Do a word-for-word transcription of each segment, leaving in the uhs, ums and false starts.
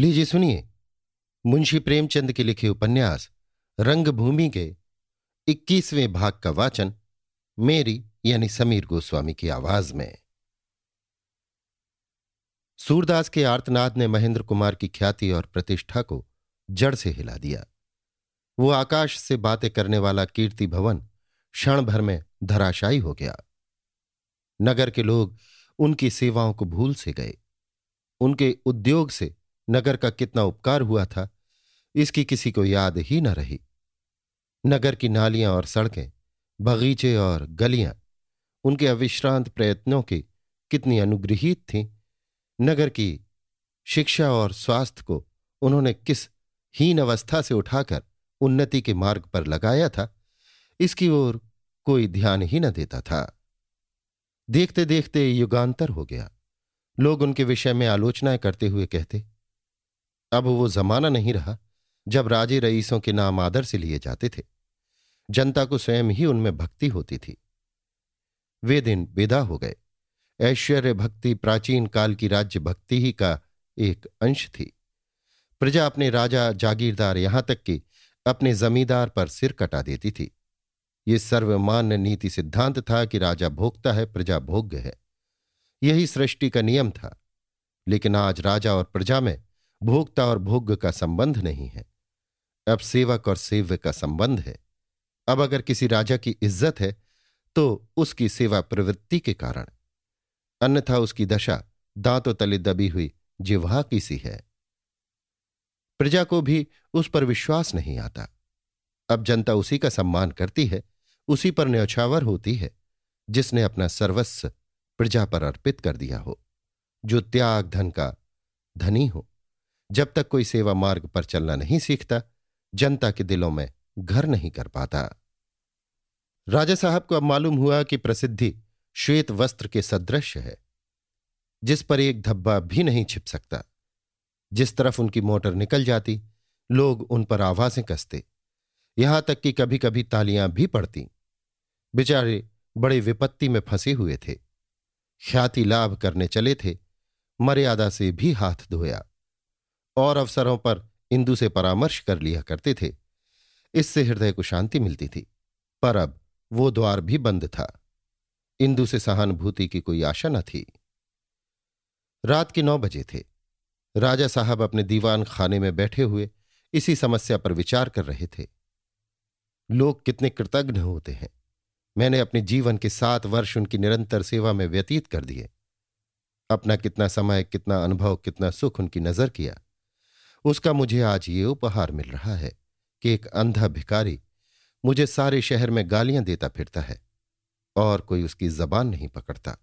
लीजिए सुनिए मुंशी प्रेमचंद के लिखे उपन्यास रंगभूमि के इक्कीसवें भाग का वाचन मेरी यानी समीर गोस्वामी की आवाज में। सूरदास के आर्तनाद ने महेंद्र कुमार की ख्याति और प्रतिष्ठा को जड़ से हिला दिया। वो आकाश से बातें करने वाला कीर्ति भवन क्षण भर में धराशायी हो गया। नगर के लोग उनकी सेवाओं को भूल से गए। उनके उद्योग से नगर का कितना उपकार हुआ था, इसकी किसी को याद ही न रही। नगर की नालियां और सड़कें, बगीचे और गलियां उनके अविश्रांत प्रयत्नों की कितनी अनुगृहीत थीं। नगर की शिक्षा और स्वास्थ्य को उन्होंने किस हीन अवस्था से उठाकर उन्नति के मार्ग पर लगाया था, इसकी ओर कोई ध्यान ही न देता था। देखते देखते युगांतर हो गया। लोग उनके विषय में आलोचनाएं करते हुए कहते, अब वो जमाना नहीं रहा जब राजे रईसों के नाम आदर से लिए जाते थे। जनता को स्वयं ही उनमें भक्ति होती थी। वे दिन विदा हो गए। ऐश्वर्य भक्ति प्राचीन काल की राज्य भक्ति ही का एक अंश थी। प्रजा अपने राजा जागीरदार यहां तक कि अपने जमींदार पर सिर कटा देती थी। ये सर्वमान्य नीति सिद्धांत था कि राजा भोगता है, प्रजा भोग्य है। यही सृष्टि का नियम था। लेकिन आज राजा और प्रजा में भोक्ता और भोग्य का संबंध नहीं है। अब सेवक और सेव्य का संबंध है। अब अगर किसी राजा की इज्जत है तो उसकी सेवा प्रवृत्ति के कारण, अन्यथा उसकी दशा दांतों तले दबी हुई जिह्वा की सी है। प्रजा को भी उस पर विश्वास नहीं आता। अब जनता उसी का सम्मान करती है, उसी पर न्यौछावर होती है जिसने अपना सर्वस्व प्रजा पर अर्पित कर दिया हो, जो त्याग धन का धनी हो। जब तक कोई सेवा मार्ग पर चलना नहीं सीखता, जनता के दिलों में घर नहीं कर पाता। राजा साहब को अब मालूम हुआ कि प्रसिद्धि श्वेत वस्त्र के सदृश है, जिस पर एक धब्बा भी नहीं छिप सकता। जिस तरफ उनकी मोटर निकल जाती, लोग उन पर आवाजें कसते, यहां तक कि कभी कभी तालियां भी पड़ती। बेचारे बड़े विपत्ति में फंसे हुए थे। ख्याति लाभ करने चले थे, मर्यादा से भी हाथ धोया और अवसरों पर इंदु से परामर्श कर लिया करते थे। इससे हृदय को शांति मिलती थी, पर अब वो द्वार भी बंद था। इंदु से सहानुभूति की कोई आशा न थी। रात के नौ बजे थे। राजा साहब अपने दीवान खाने में बैठे हुए इसी समस्या पर विचार कर रहे थे। लोग कितने कृतज्ञ होते हैं। मैंने अपने जीवन के सात वर्ष उनकी निरंतर सेवा में व्यतीत कर दिए। अपना कितना समय, कितना अनुभव, कितना सुख उनकी नजर किया। उसका मुझे आज ये उपहार मिल रहा है कि एक अंधा भिखारी मुझे सारे शहर में गालियां देता फिरता है और कोई उसकी जबान नहीं पकड़ता,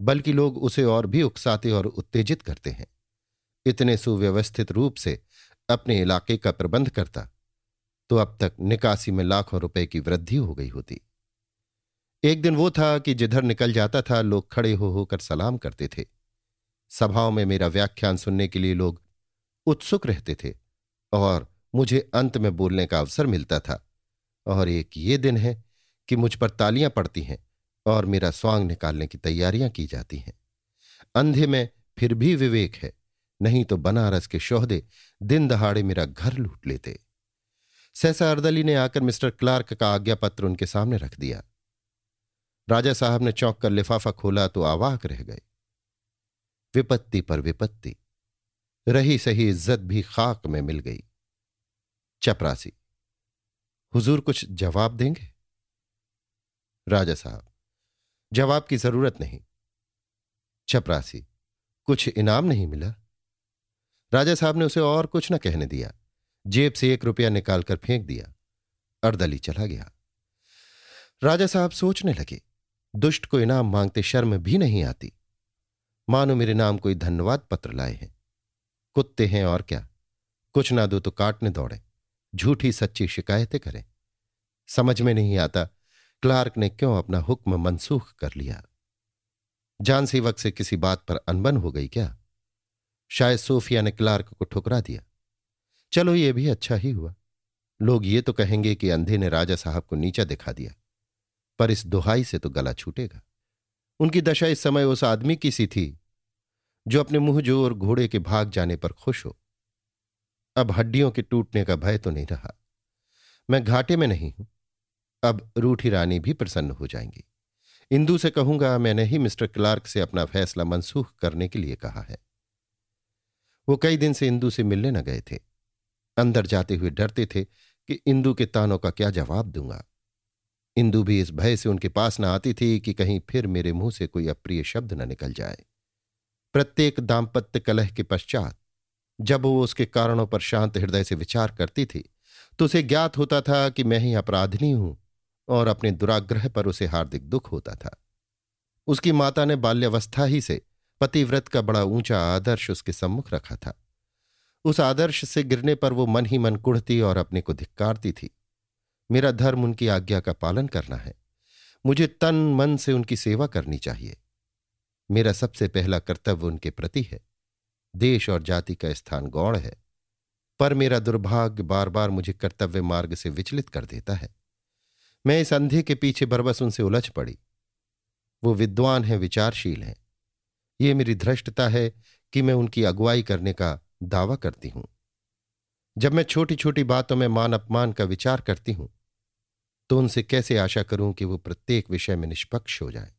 बल्कि लोग उसे और भी उकसाते और उत्तेजित करते हैं। इतने सुव्यवस्थित रूप से अपने इलाके का प्रबंध करता तो अब तक निकासी में लाखों रुपए की वृद्धि हो गई होती। एक दिन वो था कि जिधर निकल जाता था लोग खड़े हो होकर सलाम करते थे। सभाओं में मेरा व्याख्यान सुनने के लिए लोग उत्सुक रहते थे और मुझे अंत में बोलने का अवसर मिलता था। और एक ये दिन है कि मुझ पर तालियां पड़ती हैं और मेरा स्वांग निकालने की तैयारियां की जाती हैं। अंधे में फिर भी विवेक है, नहीं तो बनारस के शोहदे दिन दहाड़े मेरा घर लूट लेते। सहसा अर्दली ने आकर मिस्टर क्लार्क का आज्ञा पत्र उनके सामने रख दिया। राजा साहब ने चौंक कर लिफाफा खोला तो आवाक रह गए। विपत्ति पर विपत्ति, रही सही इज्जत भी खाक में मिल गई। चपरासी, हुजूर कुछ जवाब देंगे? राजा साहब, जवाब की जरूरत नहीं। चपरासी, कुछ इनाम नहीं मिला? राजा साहब ने उसे और कुछ न कहने दिया। जेब से एक रुपया निकालकर फेंक दिया। अर्दली चला गया। राजा साहब सोचने लगे, दुष्ट को इनाम मांगते शर्म भी नहीं आती, मानो मेरे नाम कोई धन्यवाद पत्र लाए हैं। कुत्ते हैं और क्या, कुछ ना दो तो काटने दौड़े, झूठी सच्ची शिकायतें करें। समझ में नहीं आता क्लार्क ने क्यों अपना हुक्म मनसूख कर लिया। जान सेवक से किसी बात पर अनबन हो गई क्या? शायद सोफिया ने क्लार्क को ठुकरा दिया। चलो ये भी अच्छा ही हुआ। लोग ये तो कहेंगे कि अंधे ने राजा साहब को नीचा दिखा दिया, पर इस दुहाई से तो गला छूटेगा। उनकी दशा इस समय उस आदमी की सी थी जो अपने मुंह जोर घोड़े के भाग जाने पर खुश हो। अब हड्डियों के टूटने का भय तो नहीं रहा। मैं घाटे में नहीं हूं। अब रूठी रानी भी प्रसन्न हो जाएंगी। इंदु से कहूंगा, मैंने ही मिस्टर क्लार्क से अपना फैसला मंसूख करने के लिए कहा है। वो कई दिन से इंदु से मिलने न गए थे। अंदर जाते हुए डरते थे कि इंदु के तानों का क्या जवाब दूंगा। इंदु भी इस भय से उनके पास न आती थी कि कहीं फिर मेरे मुंह से कोई अप्रिय शब्द न निकल जाए। प्रत्येक दाम्पत्य कलह के पश्चात जब वो उसके कारणों पर शांत हृदय से विचार करती थी तो उसे ज्ञात होता था कि मैं ही अपराधिनी हूं और अपने दुराग्रह पर उसे हार्दिक दुख होता था। उसकी माता ने बाल्यावस्था ही से पतिव्रत का बड़ा ऊंचा आदर्श उसके सम्मुख रखा था। उस आदर्श से गिरने पर वो मन ही मन कुढ़ती और अपने को धिक्कारती थी। मेरा धर्म उनकी आज्ञा का पालन करना है। मुझे तन मन से उनकी सेवा करनी चाहिए। मेरा सबसे पहला कर्तव्य उनके प्रति है। देश और जाति का स्थान गौण है, पर मेरा दुर्भाग्य बार बार मुझे कर्तव्य मार्ग से विचलित कर देता है। मैं इस अंधे के पीछे बरबस उनसे उलझ पड़ी। वो विद्वान हैं, विचारशील हैं। ये मेरी धृष्टता है कि मैं उनकी अगुवाई करने का दावा करती हूं। जब मैं छोटी छोटी बातों में मान अपमान का विचार करती हूं तो उनसे कैसे आशा करूं कि वो प्रत्येक विषय में निष्पक्ष हो जाए।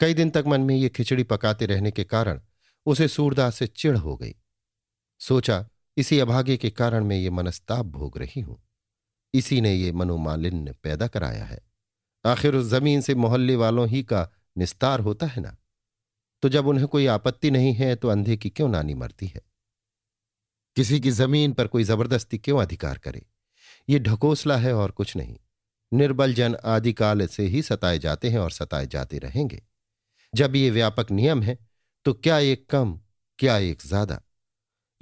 कई दिन तक मन में ये खिचड़ी पकाते रहने के कारण उसे सूरदास से चिढ़ हो गई। सोचा, इसी अभागे के कारण मैं ये मनस्ताप भोग रही हूं। इसी ने ये मनोमालिन्य पैदा कराया है। आखिर उस जमीन से मोहल्ले वालों ही का निस्तार होता है ना। तो जब उन्हें कोई आपत्ति नहीं है तो अंधे की क्यों नानी मरती है। किसी की जमीन पर कोई जबरदस्ती क्यों अधिकार करे। ये ढकोसला है और कुछ नहीं। निर्बल जन आदिकाल से ही सताए जाते हैं और सताए जाते रहेंगे। जब ये व्यापक नियम है तो क्या एक कम, क्या एक ज्यादा।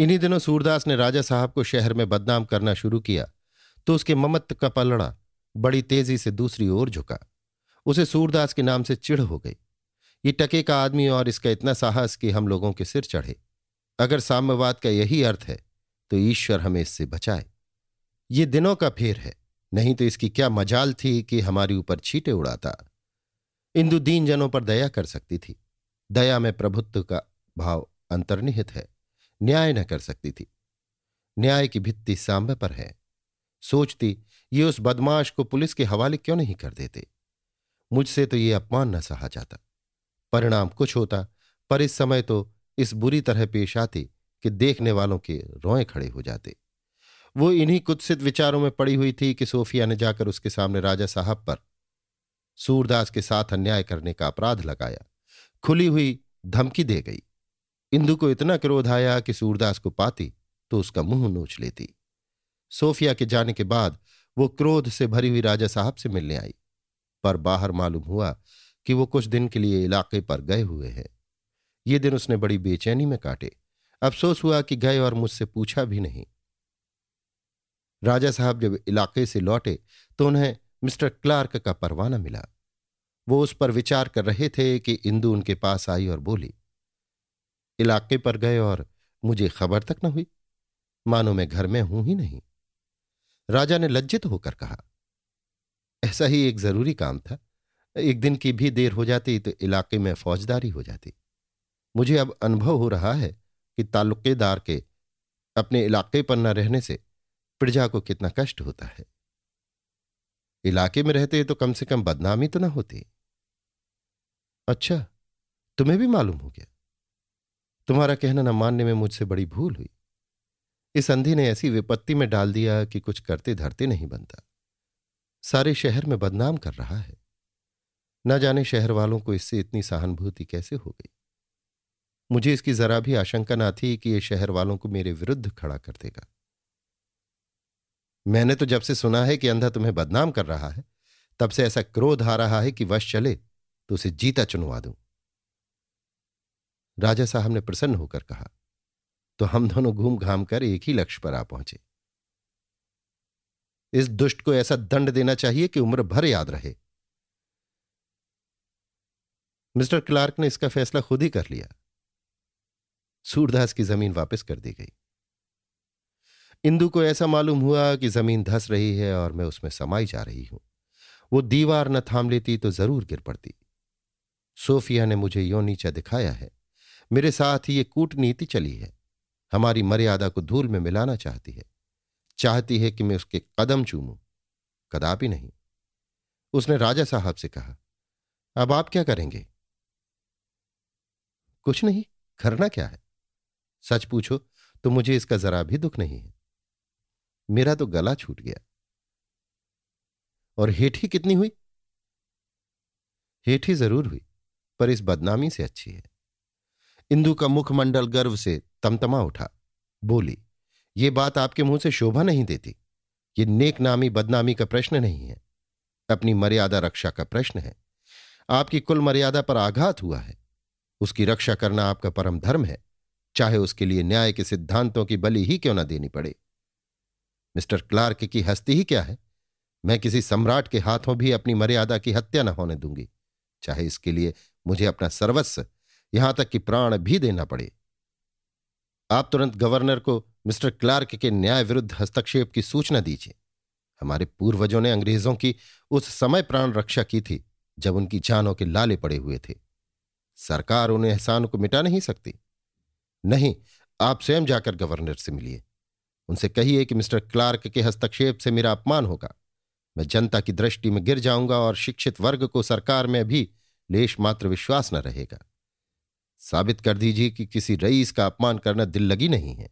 इन्हीं दिनों सूरदास ने राजा साहब को शहर में बदनाम करना शुरू किया तो उसके ममत्व का पलड़ा बड़ी तेजी से दूसरी ओर झुका। उसे सूरदास के नाम से चिढ़ हो गई। ये टके का आदमी और इसका इतना साहस कि हम लोगों के सिर चढ़े। अगर साम्यवाद का यही अर्थ है तो ईश्वर हमें इससे बचाए। ये दिनों का फेर है, नहीं तो इसकी क्या मजाल थी कि हमारे ऊपर छींटे उड़ाता। इंदु दीन जनों पर दया कर सकती थी। दया में प्रभुत्व का भाव अंतर्निहित है। न्याय न कर सकती थी। न्याय की भित्ति साम्य पर है। सोचती, ये उस बदमाश को पुलिस के हवाले क्यों नहीं कर देते। मुझसे तो ये अपमान न सहा जाता। परिणाम कुछ होता, पर इस समय तो इस बुरी तरह पेश आती कि देखने वालों के रोएं खड़े हो जाते। वो इन्हीं कुत्सित विचारों में पड़ी हुई थी कि सोफिया ने जाकर उसके सामने राजा साहब पर सूरदास के साथ अन्याय करने का अपराध लगाया। खुली हुई धमकी दे गई। इंदु को इतना क्रोध आया कि सूरदास को पाती तो उसका मुंह नोच लेती। सोफिया के जाने के बाद वो क्रोध से भरी हुई राजा साहब से मिलने आई, पर बाहर मालूम हुआ कि वो कुछ दिन के लिए इलाके पर गए हुए हैं। ये दिन उसने बड़ी बेचैनी में काटे। अफसोस हुआ कि गए और मुझसे पूछा भी नहीं। राजा साहब जब इलाके से लौटे तो उन्हें मिस्टर क्लार्क का परवाना मिला। वो उस पर विचार कर रहे थे कि इंदु उनके पास आई और बोली, इलाके पर गए और मुझे खबर तक न हुई, मानो मैं घर में हूं ही नहीं। राजा ने लज्जित होकर कहा, ऐसा ही एक जरूरी काम था। एक दिन की भी देर हो जाती तो इलाके में फौजदारी हो जाती। मुझे अब अनुभव हो रहा है कि ताल्लुकेदार के अपने इलाके पर न रहने से प्रजा को कितना कष्ट होता है। इलाके में रहते तो कम से कम बदनामी तो न होती। अच्छा, तुम्हें भी मालूम हो गया। तुम्हारा कहना न मानने में मुझसे बड़ी भूल हुई। इस अंधी ने ऐसी विपत्ति में डाल दिया कि कुछ करते धरते नहीं बनता। सारे शहर में बदनाम कर रहा है। न जाने शहर वालों को इससे इतनी सहानुभूति कैसे हो गई। मुझे इसकी जरा भी आशंका न थी कि यह शहर वालों को मेरे विरुद्ध खड़ा कर देगा। मैंने तो जब से सुना है कि अंधा तुम्हें बदनाम कर रहा है, तब से ऐसा क्रोध आ रहा है कि वश चले तो उसे जीता चुनवा दूं। राजा साहब ने प्रसन्न होकर कहा, तो हम दोनों घूम घाम कर एक ही लक्ष्य पर आ पहुंचे। इस दुष्ट को ऐसा दंड देना चाहिए कि उम्र भर याद रहे। मिस्टर क्लार्क ने इसका फैसला खुद ही कर लिया। सूरदास की जमीन वापस कर दी गई। इंदु को ऐसा मालूम हुआ कि जमीन धंस रही है और मैं उसमें समाई जा रही हूं। वो दीवार न थाम लेती तो जरूर गिर पड़ती। सोफिया ने मुझे यों नीचा दिखाया है। मेरे साथ ही ये कूटनीति चली है। हमारी मर्यादा को धूल में मिलाना चाहती है, चाहती है कि मैं उसके कदम चूमूं। कदापि नहीं। उसने राजा साहब से कहा, अब आप क्या करेंगे? कुछ नहीं, करना क्या है? सच पूछो तो मुझे इसका जरा भी दुख नहीं है। मेरा तो गला छूट गया। और हेठी कितनी हुई? हेठी जरूर हुई, पर इस बदनामी से अच्छी है। इंदु का मुखमंडल गर्व से तमतमा उठा। बोली, यह बात आपके मुंह से शोभा नहीं देती। ये नेक नामी बदनामी का प्रश्न नहीं है, अपनी मर्यादा रक्षा का प्रश्न है। आपकी कुल मर्यादा पर आघात हुआ है। उसकी रक्षा करना आपका परम धर्म है, चाहे उसके लिए न्याय के सिद्धांतों की बलि ही क्यों ना देनी पड़े। मिस्टर क्लार्क की हस्ती ही क्या है, मैं किसी सम्राट के हाथों भी अपनी मर्यादा की हत्या न होने दूंगी, चाहे इसके लिए मुझे अपना सर्वस्व, यहां तक कि प्राण भी देना पड़े। आप तुरंत गवर्नर को मिस्टर क्लार्क के न्याय विरुद्ध हस्तक्षेप की सूचना दीजिए। हमारे पूर्वजों ने अंग्रेजों की उस समय प्राण रक्षा की थी जब उनकी जानों के लाले पड़े हुए थे। सरकार उन एहसान को मिटा नहीं सकती। नहीं, आप स्वयं जाकर गवर्नर से मिलिए, उनसे कहिए कि मिस्टर क्लार्क के हस्तक्षेप से मेरा अपमान होगा, मैं जनता की दृष्टि में गिर जाऊंगा और शिक्षित वर्ग को सरकार में भी लेश मात्र विश्वास न रहेगा। साबित कर दीजिए कि किसी रईस का अपमान करना दिल लगी नहीं है।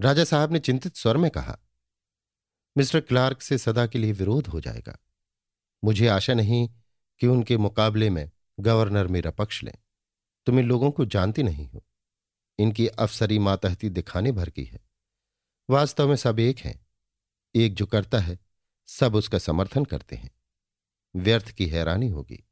राजा साहब ने चिंतित स्वर में कहा, मिस्टर क्लार्क से सदा के लिए विरोध हो जाएगा। मुझे आशा नहीं कि उनके मुकाबले में गवर्नर मेरा पक्ष लें। तुम इन लोगों को जानती नहीं हो। इनकी अफसरी मातहती दिखाने भर की है। वास्तव में सब एक हैं। एक जो करता है सब उसका समर्थन करते हैं। व्यर्थ की हैरानी होगी।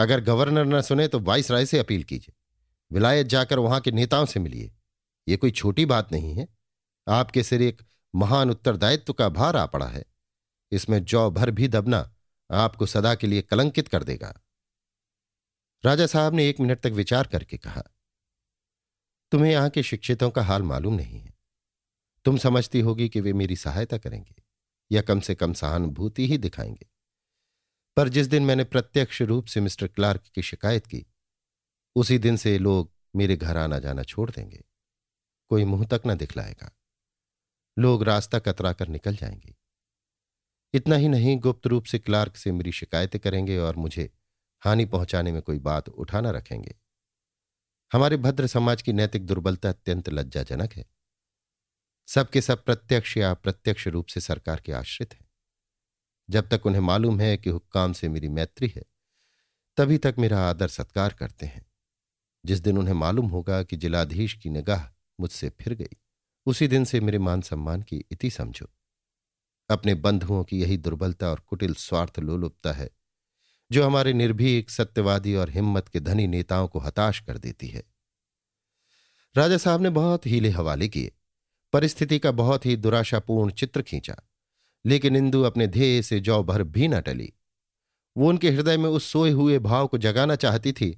अगर गवर्नर न सुने तो वाइसराय से अपील कीजिए। विलायत जाकर वहां के नेताओं से मिलिए। यह कोई छोटी बात नहीं है। आपके सिर एक महान उत्तरदायित्व का भार आ पड़ा है। इसमें जौ भर भी दबना आपको सदा के लिए कलंकित कर देगा। राजा साहब ने एक मिनट तक विचार करके कहा, तुम्हें यहां के शिक्षितों का हाल मालूम नहीं है। तुम समझती होगी कि वे मेरी सहायता करेंगे या कम से कम सहानुभूति ही दिखाएंगे, पर जिस दिन मैंने प्रत्यक्ष रूप से मिस्टर क्लार्क की शिकायत की, उसी दिन से लोग मेरे घर आना जाना छोड़ देंगे। कोई मुंह तक न दिखलाएगा। लोग रास्ता कतरा कर निकल जाएंगे। इतना ही नहीं, गुप्त रूप से क्लार्क से मेरी शिकायतें करेंगे और मुझे हानि पहुंचाने में कोई बात उठाना रखेंगे। हमारे भद्र समाज की नैतिक दुर्बलता अत्यंत लज्जाजनक है। सबके सब प्रत्यक्ष या अप्रत्यक्ष रूप से सरकार के आश्रित हैं। जब तक उन्हें मालूम है कि हुक्काम से मेरी मैत्री है, तभी तक मेरा आदर सत्कार करते हैं। जिस दिन उन्हें मालूम होगा कि जिलाधीश की निगाह मुझसे फिर गई, उसी दिन से मेरे मान सम्मान की इति समझो। अपने बंधुओं की यही दुर्बलता और कुटिल स्वार्थ लोलुपता है जो हमारे निर्भीक, सत्यवादी और हिम्मत के धनी नेताओं को हताश कर देती है। राजा साहब ने बहुत हीले हवाले किए, परिस्थिति का बहुत ही दुराशापूर्ण चित्र खींचा, लेकिन इंदु अपने ध्येय से जौ भर भी न टली। वो उनके हृदय में उस सोए हुए भाव को जगाना चाहती थी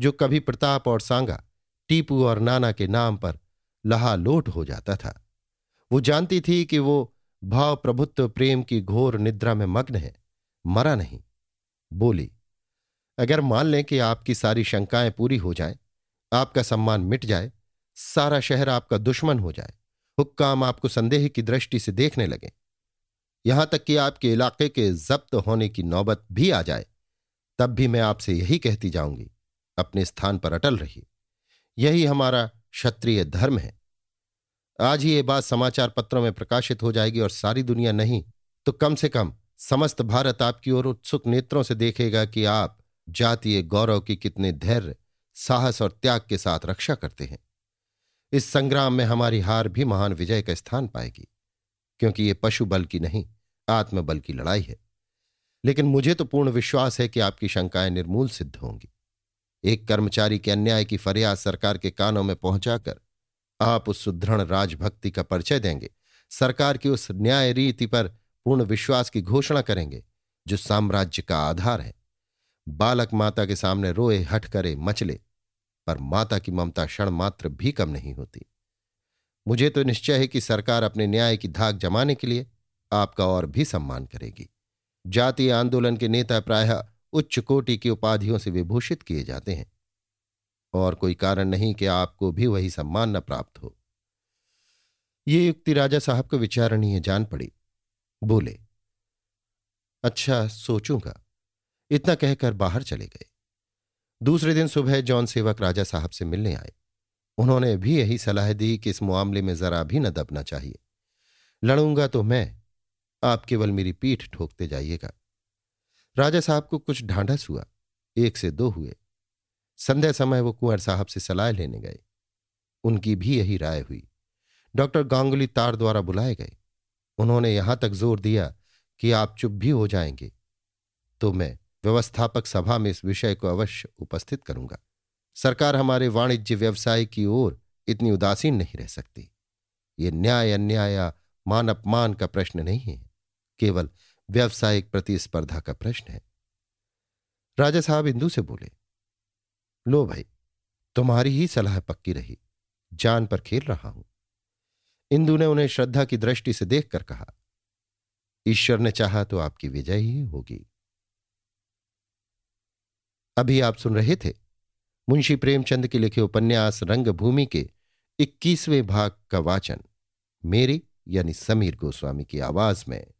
जो कभी प्रताप और सांगा, टीपू और नाना के नाम पर लहालोट हो जाता था। वो जानती थी कि वो भाव प्रभुत्व प्रेम की घोर निद्रा में मग्न है, मरा नहीं। बोली, अगर मान लें कि आपकी सारी शंकाएं पूरी हो जाएं, आपका सम्मान मिट जाए, सारा शहर आपका दुश्मन हो जाए, हुक्काम आपको संदेह की दृष्टि से देखने लगे, यहां तक कि आपके इलाके के जब्त होने की नौबत भी आ जाए, तब भी मैं आपसे यही कहती जाऊंगी, अपने स्थान पर अटल रहिए। यही हमारा क्षत्रिय धर्म है। आज ही ये बात समाचार पत्रों में प्रकाशित हो जाएगी और सारी दुनिया नहीं तो कम से कम समस्त भारत आपकी ओर उत्सुक नेत्रों से देखेगा कि आप जातीय गौरव की कितने धैर्य, साहस और त्याग के साथ रक्षा करते हैं। इस संग्राम में हमारी हार भी महान विजय का स्थान पाएगी, क्योंकि ये पशु बल की नहीं, आत्मबल की लड़ाई है। लेकिन मुझे तो पूर्ण विश्वास है कि आपकी शंकाएं निर्मूल सिद्ध होंगी। एक कर्मचारी के अन्याय की फरियाद सरकार के कानों में पहुंचाकर आप उस सुदृढ़ राजभक्ति का परिचय देंगे, सरकार की उस न्याय रीति पर पूर्ण विश्वास की घोषणा करेंगे जो साम्राज्य का आधार है। बालक माता के सामने रोए, हट करे, मचले, पर माता की ममता क्षण मात्र भी कम नहीं होती। मुझे तो निश्चय है कि सरकार अपने न्याय की धाक जमाने के लिए आपका और भी सम्मान करेगी। जातीय आंदोलन के नेता प्रायः उच्च कोटि की उपाधियों से विभूषित किए जाते हैं और कोई कारण नहीं कि आपको भी वही सम्मान न प्राप्त हो। ये युक्ति राजा साहब को विचारणीय जान पड़ी। बोले, अच्छा सोचूंगा। इतना कहकर बाहर चले गए। दूसरे दिन सुबह जॉन सेवक राजा साहब से मिलने आए। उन्होंने भी यही सलाह दी कि इस मामले में जरा भी न दबना चाहिए। लड़ूंगा तो मैं, आप केवल मेरी पीठ ठोकते जाइएगा। राजा साहब को कुछ ढांढस हुआ, एक से दो हुए। संध्या समय वो कुंवर साहब से सलाह लेने गए। उनकी भी यही राय हुई। डॉक्टर गांगुली तार द्वारा बुलाए गए। उन्होंने यहां तक जोर दिया कि आप चुप भी हो जाएंगे तो मैं व्यवस्थापक सभा में इस विषय को अवश्य उपस्थित करूंगा। सरकार हमारे वाणिज्य व्यवसाय की ओर इतनी उदासीन नहीं रह सकती। ये न्याय अन्याय मान अपमान का प्रश्न नहीं है, केवल व्यावसायिक प्रतिस्पर्धा का प्रश्न है। राजा साहब इंदु से बोले, लो भाई, तुम्हारी ही सलाह पक्की रही, जान पर खेल रहा हूं। इंदु ने उन्हें श्रद्धा की दृष्टि से देखकर कहा, ईश्वर ने चाहा तो आपकी विजय ही होगी। अभी आप सुन रहे थे मुंशी प्रेमचंद के लिखे उपन्यास रंगभूमि के इक्कीसवें भाग का वाचन मेरी यानी समीर गोस्वामी की आवाज में।